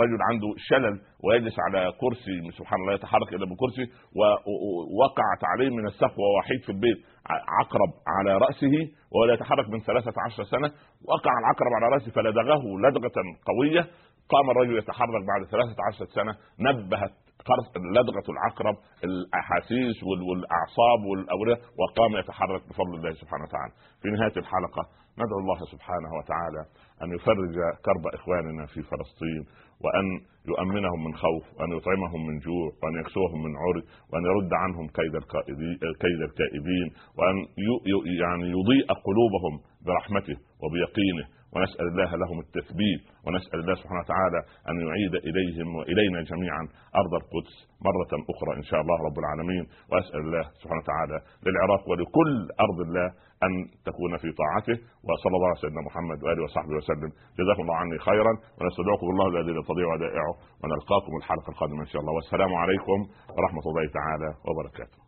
رجل عنده شلل ويجلس على كرسي سبحان الله يتحرك إلا بكرسي، ووقعت عليه من السقوة وحيد في البيت عقرب على رأسه ولا يتحرك من 13 سنة. وقع العقرب على رأسه فلدغه لدغة قوية، قام الرجل يتحرك بعد 13 سنة. نبهت لدغة العقرب الأحاسيس والأعصاب والأوردة وقام يتحرك بفضل الله سبحانه وتعالى. في نهاية الحلقة ندعو الله سبحانه وتعالى أن يفرج كرب إخواننا في فلسطين، وأن يؤمنهم من خوف، وأن يطعمهم من جوع، وأن يكسوهم من عري، وأن يرد عنهم كيد الكائدين، وأن يعني يضيء قلوبهم برحمته وبيقينه. ونسأل الله لهم التثبيت، ونسأل الله سبحانه وتعالى أن يعيد إليهم وإلينا جميعا أرض القدس مرة أخرى إن شاء الله رب العالمين. وأسأل الله سبحانه وتعالى للعراق ولكل أرض الله أن تكون في طاعته. وصلى الله على سيدنا محمد وآله وصحبه وسلم. جزاكم الله عني خيرا، ونستودعكم الله الذي لا تضيع ودائعه، ونلقاكم الحلقة القادمة إن شاء الله. والسلام عليكم ورحمة الله تعالى وبركاته.